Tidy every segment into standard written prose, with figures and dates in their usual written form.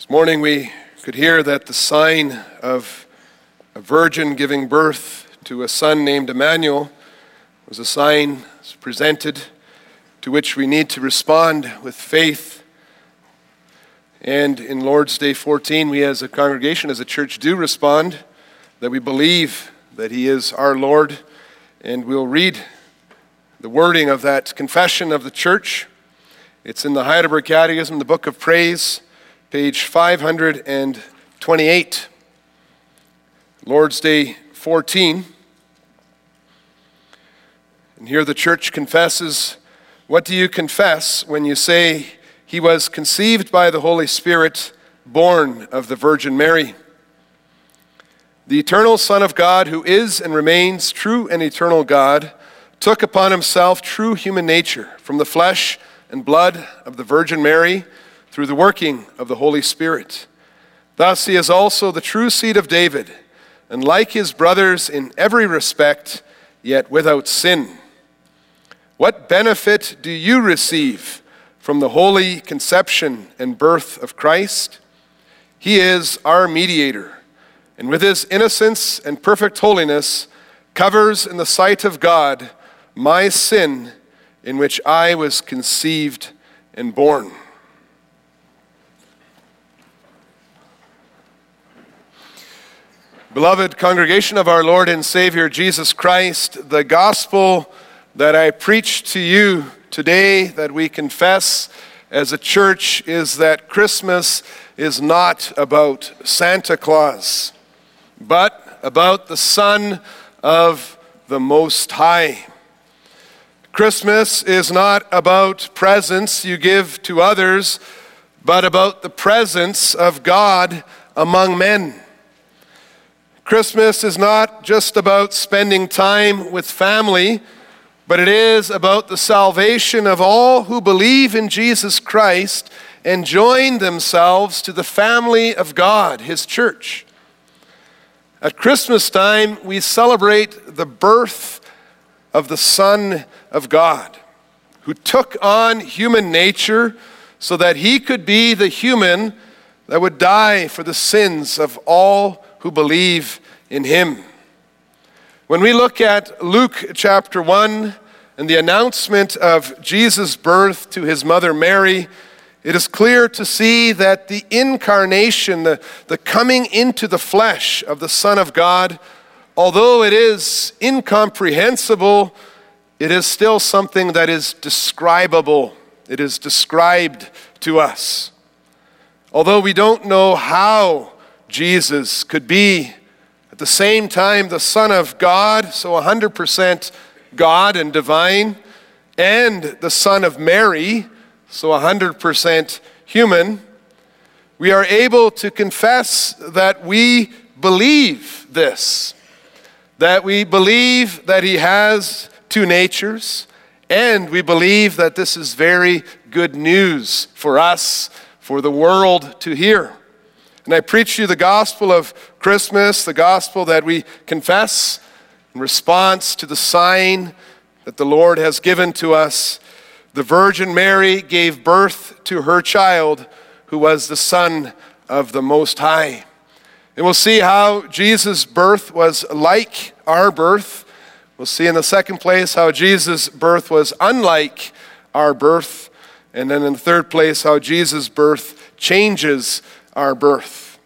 This morning we could hear that the sign of a virgin giving birth to a son named Emmanuel was a sign presented to which we need to respond with faith. And in Lord's Day 14, we as a congregation, as a church, do respond that we believe that he is our Lord. And we'll read the wording of that confession of the church. It's in the Heidelberg Catechism, the Book of Praise, page 528, Lord's Day 14. And here the church confesses, what do you confess when you say, he was conceived by the Holy Spirit, born of the Virgin Mary? The eternal Son of God, who is and remains true and eternal God, took upon himself true human nature from the flesh and blood of the Virgin Mary, through the working of the Holy Spirit. Thus he is also the true seed of David, and like his brothers in every respect, yet without sin. What benefit do you receive from the holy conception and birth of Christ? He is our mediator, and with his innocence and perfect holiness, covers in the sight of God my sin in which I was conceived and born. Beloved congregation of our Lord and Savior Jesus Christ, the gospel that I preach to you today, that we confess as a church, is that Christmas is not about Santa Claus, but about the Son of the Most High. Christmas is not about presents you give to others, but about the presence of God among men. Christmas is not just about spending time with family, but it is about the salvation of all who believe in Jesus Christ and join themselves to the family of God, his church. At Christmas time, we celebrate the birth of the Son of God, who took on human nature so that he could be the human that would die for the sins of all who believe in him. When we look at Luke chapter 1 and the announcement of Jesus' birth to his mother Mary, it is clear to see that the incarnation, the coming into the flesh of the Son of God, although it is incomprehensible, it is still something that is describable. It is described to us. Although we don't know how Jesus could be at the same time the Son of God, so 100% God and divine, and the Son of Mary, so 100% human, we are able to confess that we believe this, that we believe that he has two natures, and we believe that this is very good news for us, for the world to hear. And I preach you the gospel of Christmas, the gospel that we confess in response to the sign that the Lord has given to us. The Virgin Mary gave birth to her child, who was the Son of the Most High. And we'll see how Jesus' birth was like our birth. We'll see in the second place how Jesus' birth was unlike our birth. And then in the third place, how Jesus' birth changes our birth.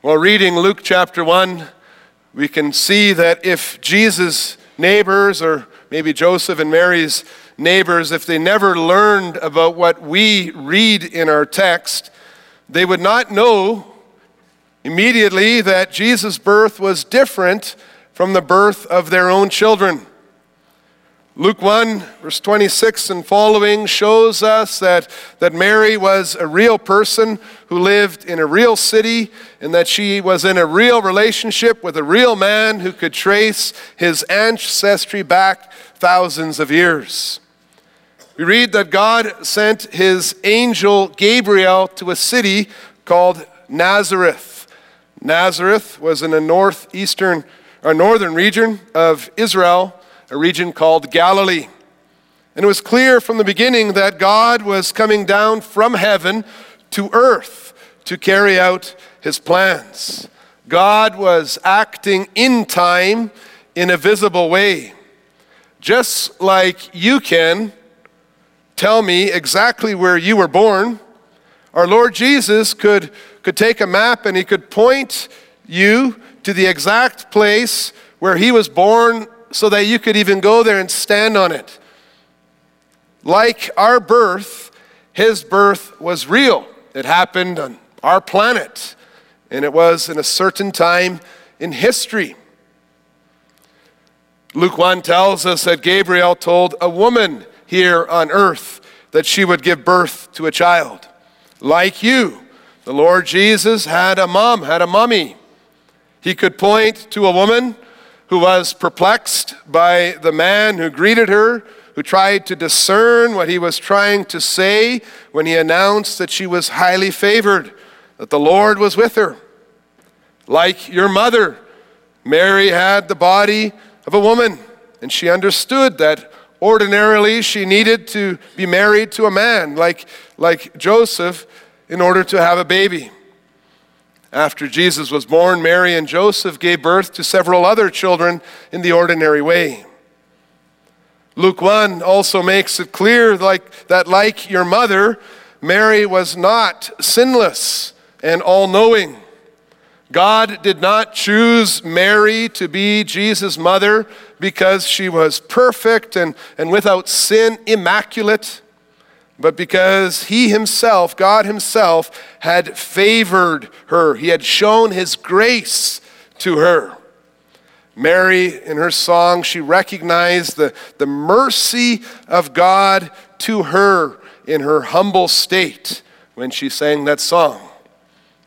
While reading Luke chapter 1, we can see that if Jesus' neighbors, or maybe Joseph and Mary's neighbors, if they never learned about what we read in our text, they would not know immediately that Jesus' birth was different from the birth of their own children. Luke 1, verse 26 and following shows us that Mary was a real person who lived in a real city, and that she was in a real relationship with a real man who could trace his ancestry back thousands of years. We read that God sent his angel Gabriel to a city called Nazareth. Nazareth was in the northern region of Israel, a region called Galilee. And it was clear from the beginning that God was coming down from heaven to earth to carry out his plans. God was acting in time in a visible way. Just like you can tell me exactly where you were born, our Lord Jesus could take a map and he could point you to the exact place where he was born so that you could even go there and stand on it. Like our birth, his birth was real. It happened on our planet, and it was in a certain time in history. Luke 1 tells us that Gabriel told a woman here on earth that she would give birth to a child. Like you, the Lord Jesus had a mom, had a mommy. He could point to a woman who was perplexed by the man who greeted her, who tried to discern what he was trying to say when he announced that she was highly favored, that the Lord was with her. Like your mother, Mary had the body of a woman, and she understood that ordinarily she needed to be married to a man like Joseph in order to have a baby. After Jesus was born, Mary and Joseph gave birth to several other children in the ordinary way. Luke 1 also makes it clear like your mother, Mary was not sinless and all-knowing. God did not choose Mary to be Jesus' mother because she was perfect and without sin, immaculate, but because he himself, God himself, had favored her. He had shown his grace to her. Mary, in her song, she recognized the mercy of God to her in her humble state when she sang that song.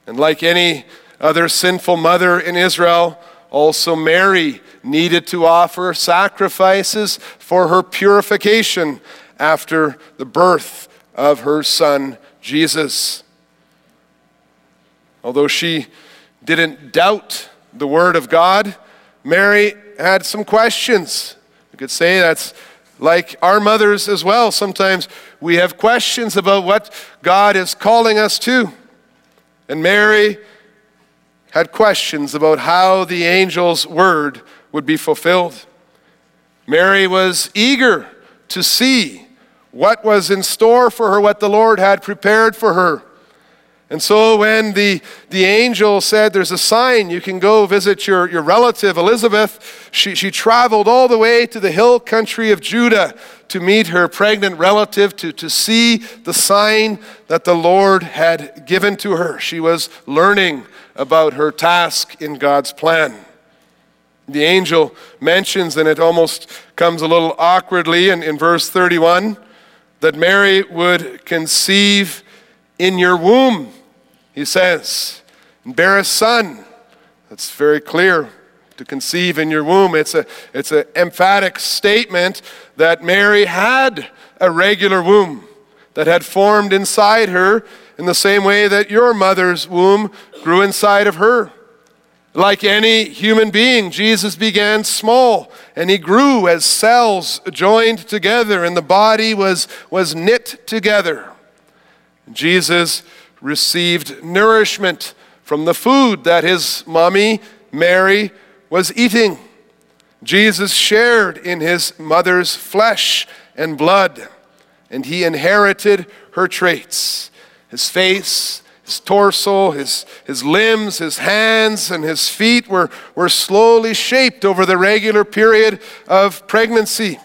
And like any other sinful mother in Israel, also Mary needed to offer sacrifices for her purification after the birth of her son, Jesus. Although she didn't doubt the word of God, Mary had some questions. We could say that's like our mothers as well. Sometimes we have questions about what God is calling us to. And Mary had questions about how the angel's word would be fulfilled. Mary was eager to see what was in store for her, what the Lord had prepared for her. And so when the angel said, there's a sign, you can go visit your relative Elizabeth, she traveled all the way to the hill country of Judah to meet her pregnant relative, to see the sign that the Lord had given to her. She was learning about her task in God's plan. The angel mentions, and it almost comes a little awkwardly in verse 31, that Mary would conceive in your womb, he says, and bear a son. That's very clear, to conceive in your womb. It's an emphatic statement that Mary had a regular womb that had formed inside her in the same way that your mother's womb grew inside of her. Like any human being, Jesus began small and he grew as cells joined together and the body was knit together. Jesus received nourishment from the food that his mommy, Mary, was eating. Jesus shared in his mother's flesh and blood, and he inherited her traits. His face, his torso, his limbs, his hands, and his feet were slowly shaped over the regular period of pregnancy.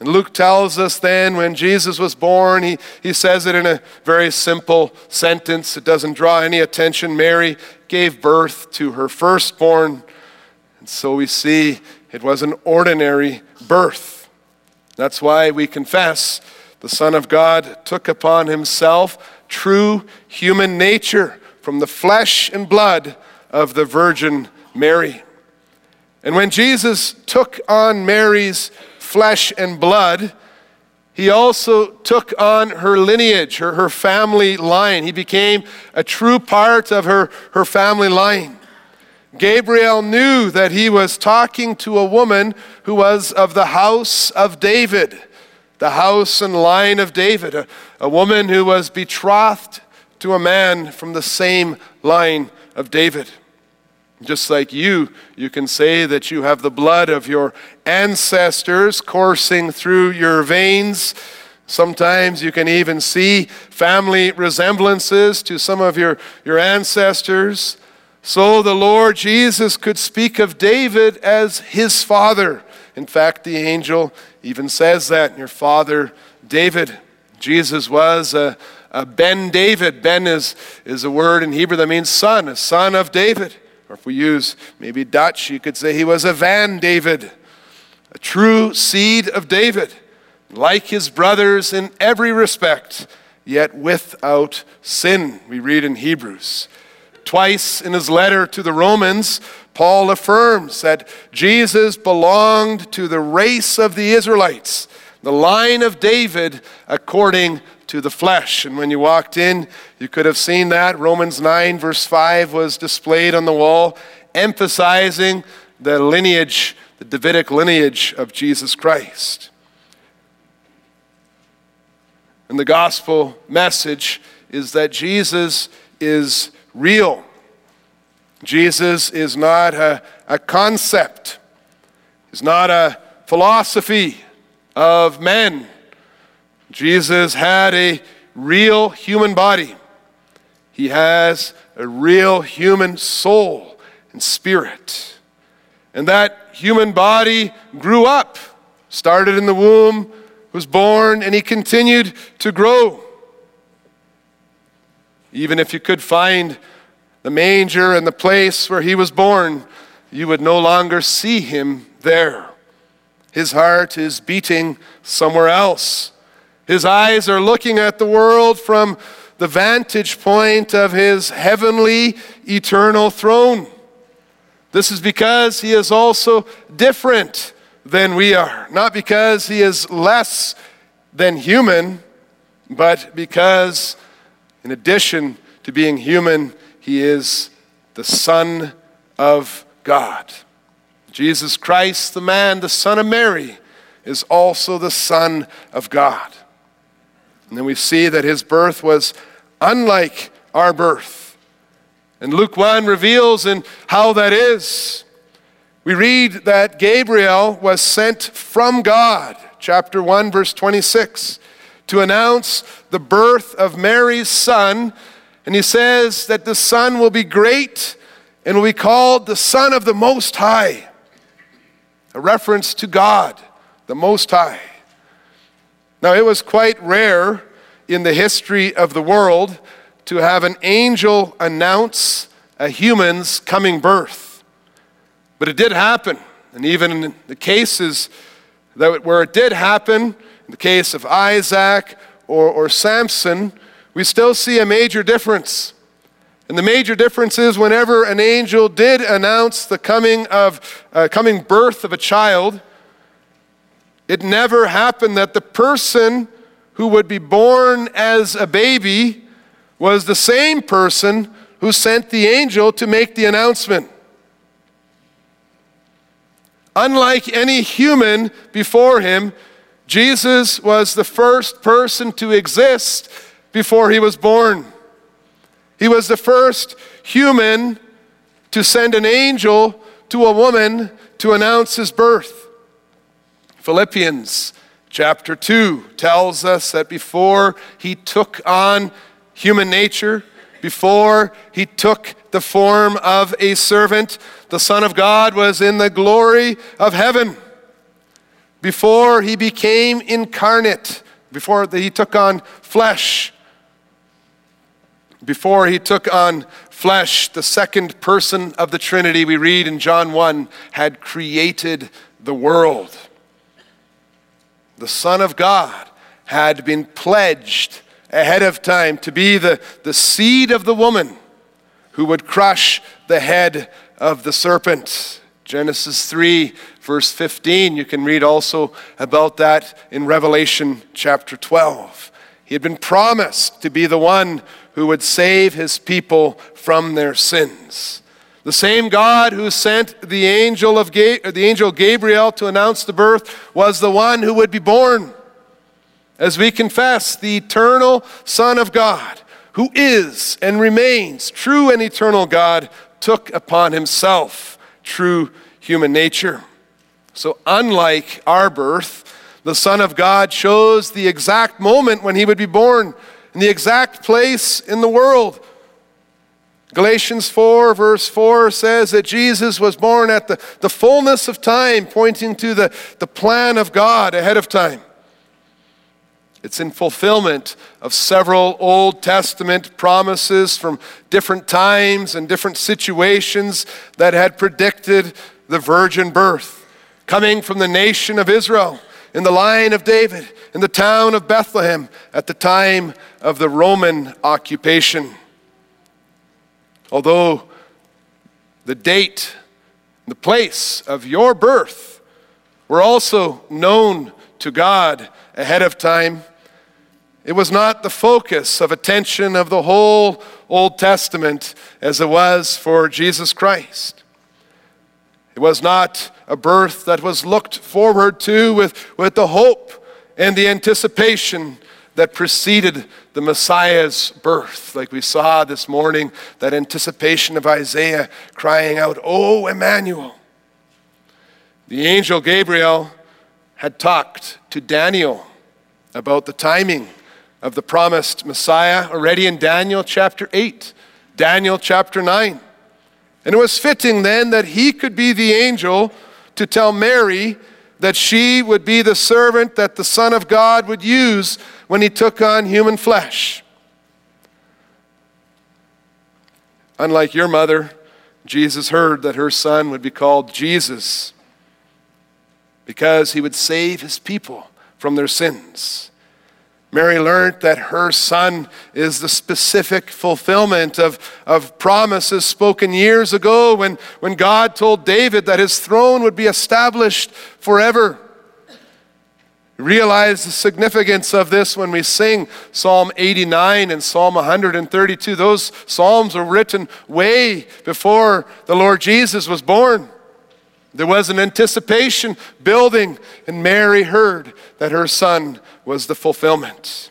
And Luke tells us then when Jesus was born, he says it in a very simple sentence. It doesn't draw any attention. Mary gave birth to her firstborn. And so we see it was an ordinary birth. That's why we confess the Son of God took upon himself true human nature from the flesh and blood of the Virgin Mary. And when Jesus took on Mary's flesh and blood, he also took on her lineage, her family line. He became a true part of her family line. Gabriel knew that he was talking to a woman who was of the house of David, the house and line of David, a woman who was betrothed to a man from the same line of David. Just like you can say that you have the blood of your ancestors coursing through your veins. Sometimes you can even see family resemblances to some of your ancestors. So the Lord Jesus could speak of David as his father. In fact, the angel even says that, your father David. Jesus was a Ben David. Ben is a word in Hebrew that means son, a son of David. Or if we use maybe Dutch, you could say he was a Van David, a true seed of David, like his brothers in every respect, yet without sin, we read in Hebrews. Twice in his letter to the Romans, Paul affirms that Jesus belonged to the race of the Israelites, the line of David according to the flesh. And when you walked in, you could have seen that. Romans 9 verse 5 was displayed on the wall, emphasizing the lineage, the Davidic lineage of Jesus Christ. And the gospel message is that Jesus is real. Jesus is not a concept. He's not a philosophy of men. Jesus had a real human body. He has a real human soul and spirit. And that human body grew up, started in the womb, was born, and he continued to grow. Even if you could find the manger and the place where he was born, you would no longer see him there. His heart is beating somewhere else. His eyes are looking at the world from the vantage point of his heavenly, eternal throne. This is because he is also different than we are. Not because he is less than human, but because in addition to being human, he is the Son of God. Jesus Christ, the man, the son of Mary, is also the Son of God. And then we see that his birth was unlike our birth. And Luke 1 reveals in how that is. We read that Gabriel was sent from God, chapter 1, verse 26, to announce the birth of Mary's son. And he says that the son will be great and will be called the Son of the Most High. A reference to God, the Most High. Now, it was quite rare in the history of the world to have an angel announce a human's coming birth. But it did happen. And even in the cases where it did happen, in the case of Isaac or Samson, we still see a major difference. And the major difference is whenever an angel did announce the coming birth of a child, it never happened that the person who would be born as a baby was the same person who sent the angel to make the announcement. Unlike any human before him, Jesus was the first person to exist before he was born. He was the first human to send an angel to a woman to announce his birth. Philippians chapter 2 tells us that before he took on human nature, before he took the form of a servant, the Son of God was in the glory of heaven. Before he became incarnate, before he took on flesh, the second person of the Trinity, we read in John 1, had created the world. The Son of God had been pledged ahead of time to be the seed of the woman who would crush the head of the serpent. Genesis 3, verse 15. You can read also about that in Revelation chapter 12. He had been promised to be the one who would save his people from their sins. The same God who sent the angel Gabriel to announce the birth was the one who would be born. As we confess, the eternal Son of God who is and remains true and eternal God, took upon himself true human nature. So unlike our birth, the Son of God chose the exact moment when he would be born and the exact place in the world. Galatians 4 verse 4 says that Jesus was born at the fullness of time, pointing to the plan of God ahead of time. It's in fulfillment of several Old Testament promises from different times and different situations that had predicted the virgin birth, coming from the nation of Israel, in the line of David, in the town of Bethlehem, at the time of the Roman occupation. Although the date, the place of your birth were also known to God ahead of time, it was not the focus of attention of the whole Old Testament as it was for Jesus Christ. It was not a birth that was looked forward to with the hope and the anticipation that preceded the Messiah's birth. Like we saw this morning, that anticipation of Isaiah crying out, "O Emmanuel." The angel Gabriel had talked to Daniel about the timing of the promised Messiah already in Daniel chapter 8, Daniel chapter 9. And it was fitting then that he could be the angel to tell Mary that she would be the servant that the Son of God would use when he took on human flesh. Unlike your mother, Jesus heard that her son would be called Jesus, because he would save his people from their sins. Mary learned that her son is the specific fulfillment of promises spoken years ago when God told David that his throne would be established forever. Realize the significance of this when we sing Psalm 89 and Psalm 132. Those psalms were written way before the Lord Jesus was born. There was an anticipation building, and Mary heard that her son was the fulfillment.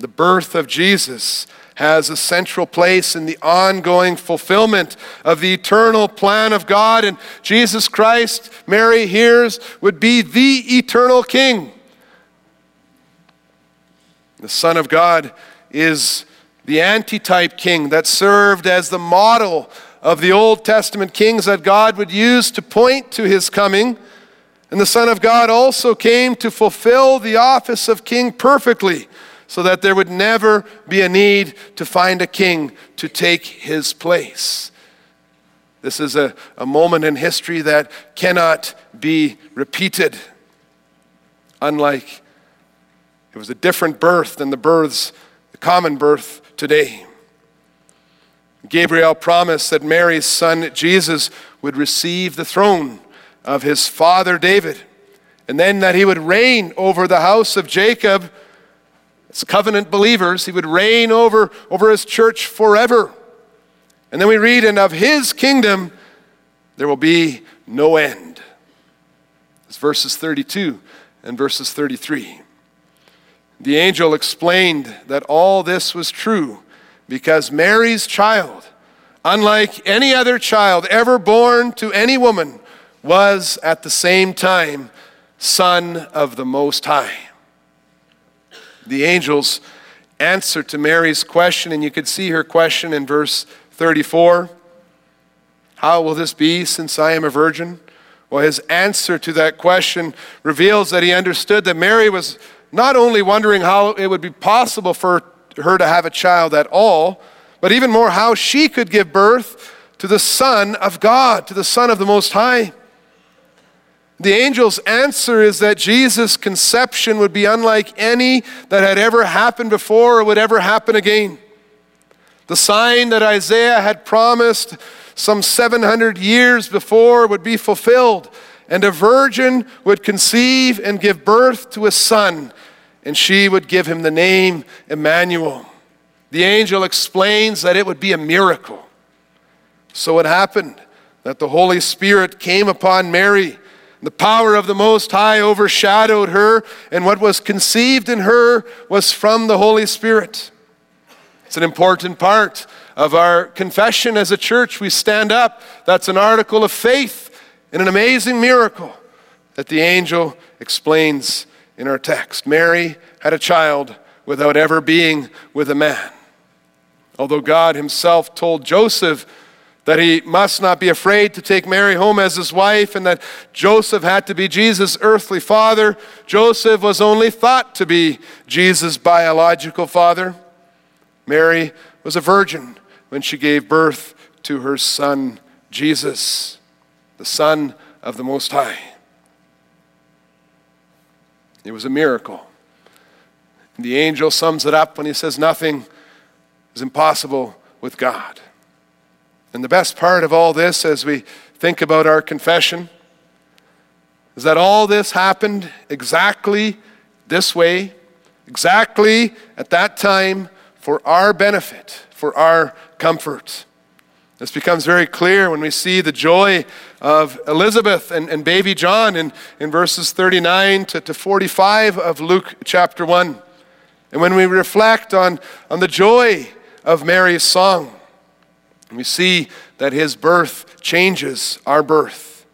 The birth of Jesus has a central place in the ongoing fulfillment of the eternal plan of God, and Jesus Christ, Mary hears, would be the eternal King. The Son of God is the antitype King that served as the model of the Old Testament kings that God would use to point to his coming. And the Son of God also came to fulfill the office of king perfectly, so that there would never be a need to find a king to take his place. This is a moment in history that cannot be repeated. Unlike, it was a different birth than the common birth today. Gabriel promised that Mary's son Jesus would receive the throne of his father David, and then that he would reign over the house of Jacob. As covenant believers, he would reign over his church forever. And then we read, and of his kingdom there will be no end. It's verses 32 and verses 33. The angel explained that all this was true because Mary's child, unlike any other child ever born to any woman, was at the same time Son of the Most High. The angel's answer to Mary's question, and you could see her question in verse 34, "How will this be since I am a virgin?" Well, his answer to that question reveals that he understood that Mary was not only wondering how it would be possible for her to have a child at all, but even more how she could give birth to the Son of God, to the Son of the Most High. The angel's answer is that Jesus' conception would be unlike any that had ever happened before or would ever happen again. The sign that Isaiah had promised some 700 years before would be fulfilled, and a virgin would conceive and give birth to a son, and she would give him the name Emmanuel. The angel explains that it would be a miracle. So it happened that the Holy Spirit came upon Mary. The power of the Most High overshadowed her, and what was conceived in her was from the Holy Spirit. It's an important part of our confession as a church. We stand up. That's an article of faith and an amazing miracle that the angel explains in our text. Mary had a child without ever being with a man. Although God himself told Joseph that he must not be afraid to take Mary home as his wife, and that Joseph had to be Jesus' earthly father, Joseph was only thought to be Jesus' biological father. Mary was a virgin when she gave birth to her son, Jesus, the Son of the Most High. It was a miracle. And the angel sums it up when he says nothing is impossible with God. And the best part of all this, as we think about our confession, is that all this happened exactly this way, exactly at that time, for our benefit, for our comfort. This becomes very clear when we see the joy of Elizabeth and baby John in verses 39 to 45 of Luke chapter 1. And when we reflect on the joy of Mary's song, we see that his birth changes our birth.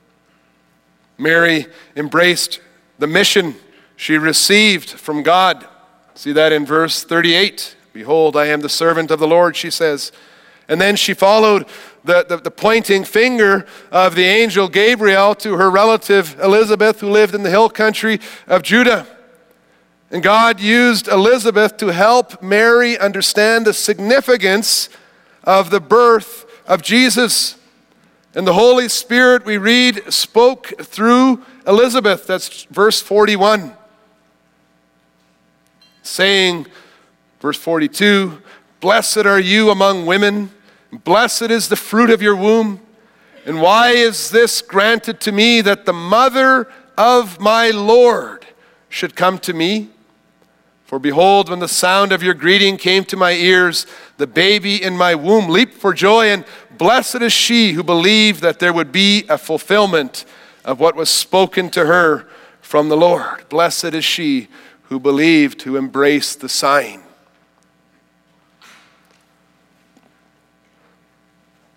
Mary embraced the mission she received from God. See that in verse 38. Behold, I am the servant of the Lord, she says. And then she followed the pointing finger of the angel Gabriel to her relative Elizabeth, who lived in the hill country of Judah. And God used Elizabeth to help Mary understand the significance of the birth of Jesus. And the Holy Spirit, we read, spoke through Elizabeth. That's verse 41. Saying, verse 42, blessed are you among women, blessed is the fruit of your womb. And why is this granted to me, that the mother of my Lord should come to me? For behold, when the sound of your greeting came to my ears, the baby in my womb leaped for joy, and blessed is she who believed that there would be a fulfillment of what was spoken to her from the Lord. Blessed is she who believed, who embraced the sign.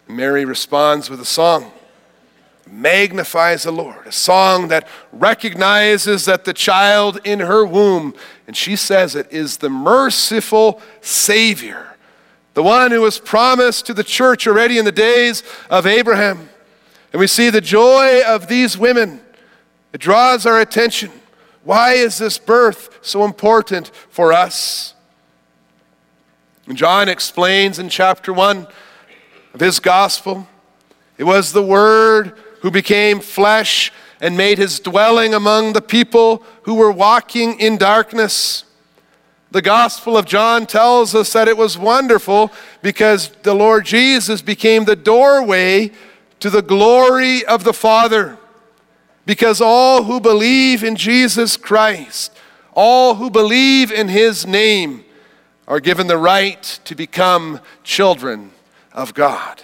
Mary responds with a song, magnifies the Lord, a song that recognizes that the child in her womb, and she says it, is the merciful Savior, the one who was promised to the church already in the days of Abraham. And we see the joy of these women. It draws our attention. Why is this birth so important for us? And John explains in chapter 1 of his gospel, it was the Word who became flesh and made his dwelling among the people who were walking in darkness. The Gospel of John tells us that it was wonderful because the Lord Jesus became the doorway to the glory of the Father. Because all who believe in Jesus Christ, all who believe in his name, are given the right to become children of God.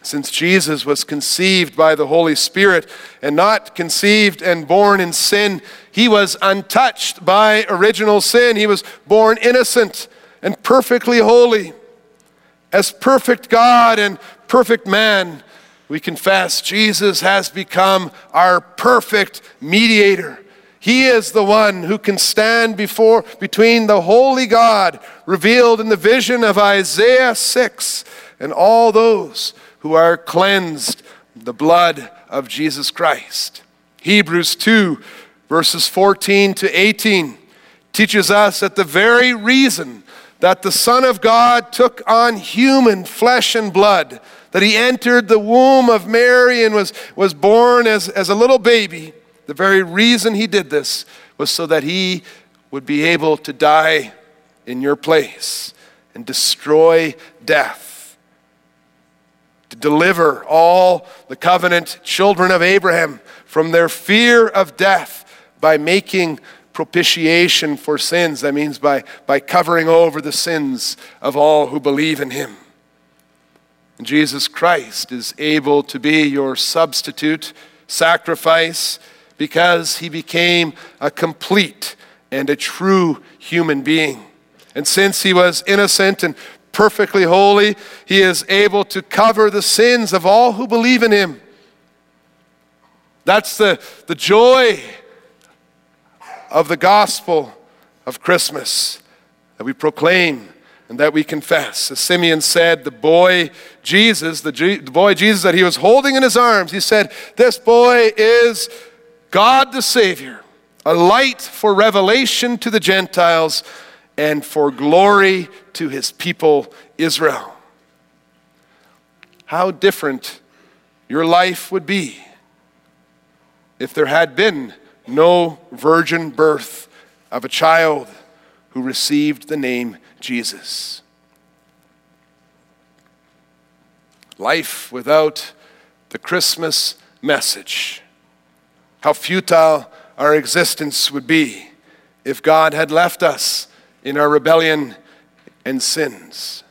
Since Jesus was conceived by the Holy Spirit and not conceived and born in sin, he was untouched by original sin. He was born innocent and perfectly holy. As perfect God and perfect man, we confess Jesus has become our perfect mediator. He is the one who can stand between the holy God revealed in the vision of Isaiah 6 and all those who are cleansed in the blood of Jesus Christ. Hebrews 2, verses 14 to 18, teaches us that the very reason that the Son of God took on human flesh and blood, that he entered the womb of Mary and was born as a little baby, the very reason he did this was so that he would be able to die in your place and destroy death, to deliver all the covenant children of Abraham from their fear of death by making propitiation for sins. That means by covering over the sins of all who believe in him. And Jesus Christ is able to be your substitute sacrifice because he became a complete and a true human being. And since he was innocent and perfectly holy, he is able to cover the sins of all who believe in him. That's the joy of the gospel of Christmas that we proclaim and that we confess. As Simeon said, the boy Jesus that he was holding in his arms, he said, this boy is God the Savior, a light for revelation to the Gentiles and for glory to his people Israel. How different your life would be if there had been no virgin birth of a child who received the name Jesus. Life without the Christmas message. How futile our existence would be if God had left us in our rebellion and sins.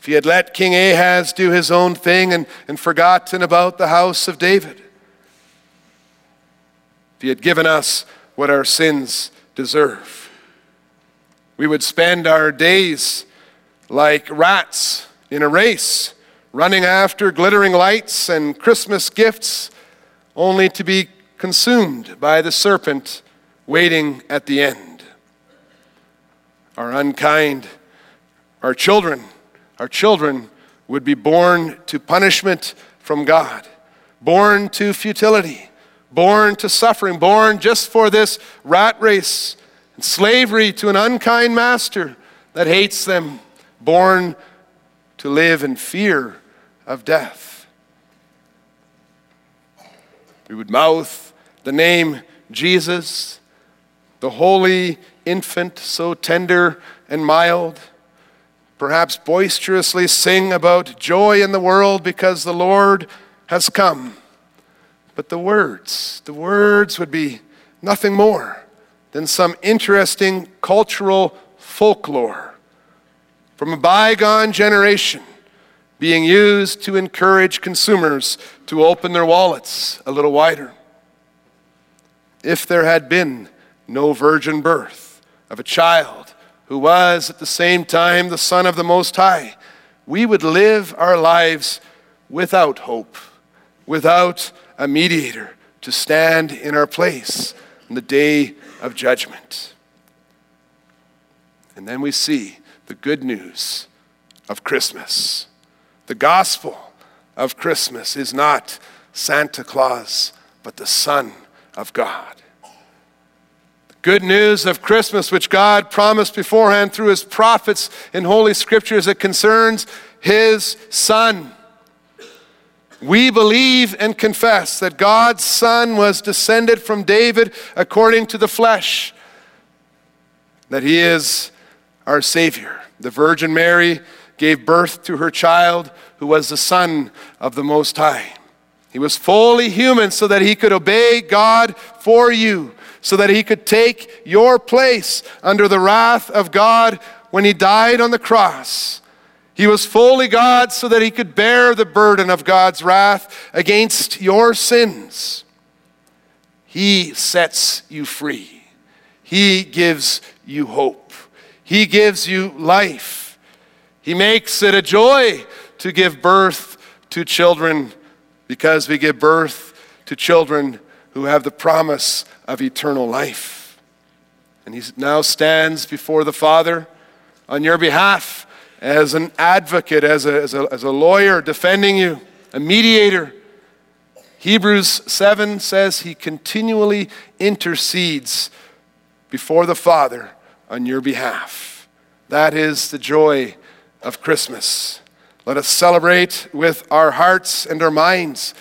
If he had let King Ahaz do his own thing and forgotten about the house of David. If he had given us what our sins deserve. We would spend our days like rats in a race, running after glittering lights and Christmas gifts, only to be consumed by the serpent waiting at the end. Our unkind, our children would be born to punishment from God, born to futility, born to suffering, born just for this rat race, and slavery to an unkind master that hates them, born to live in fear of death. We would mouth the name Jesus, the holy infant, so tender and mild, perhaps boisterously sing about joy in the world because the Lord has come. But the words would be nothing more than some interesting cultural folklore from a bygone generation being used to encourage consumers to open their wallets a little wider. If there had been no virgin birth of a child who was at the same time the Son of the Most High, we would live our lives without hope, without a mediator to stand in our place on the day of judgment. And then we see the good news of Christmas. The gospel of Christmas is not Santa Claus, but the Son of God. The good news of Christmas, which God promised beforehand through his prophets in Holy Scriptures, it concerns his Son. We believe and confess that God's Son was descended from David according to the flesh, that he is our Savior. The Virgin Mary gave birth to her child who was the Son of the Most High. He was fully human so that he could obey God for you, so that he could take your place under the wrath of God when he died on the cross. He was fully God so that he could bear the burden of God's wrath against your sins. He sets you free. He gives you hope. He gives you life. He makes it a joy to give birth to children, because we give birth to children who have the promise of eternal life. And he now stands before the Father on your behalf, as an advocate, as a lawyer defending you, a mediator. Hebrews 7 says he continually intercedes before the Father on your behalf. That is the joy of Christmas. Let us celebrate with our hearts and our minds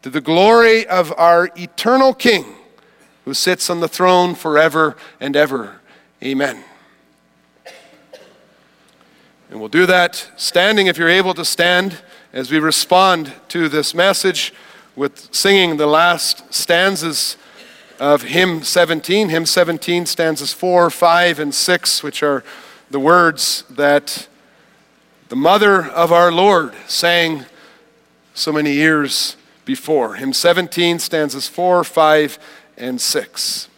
to the glory of our eternal King who sits on the throne forever and ever. Amen. And we'll do that standing, if you're able to stand, as we respond to this message with singing the last stanzas of hymn 17. Hymn 17, stanzas 4, 5, and 6, which are the words that the mother of our Lord sang so many years before. Hymn 17, stanzas 4, 5, and 6.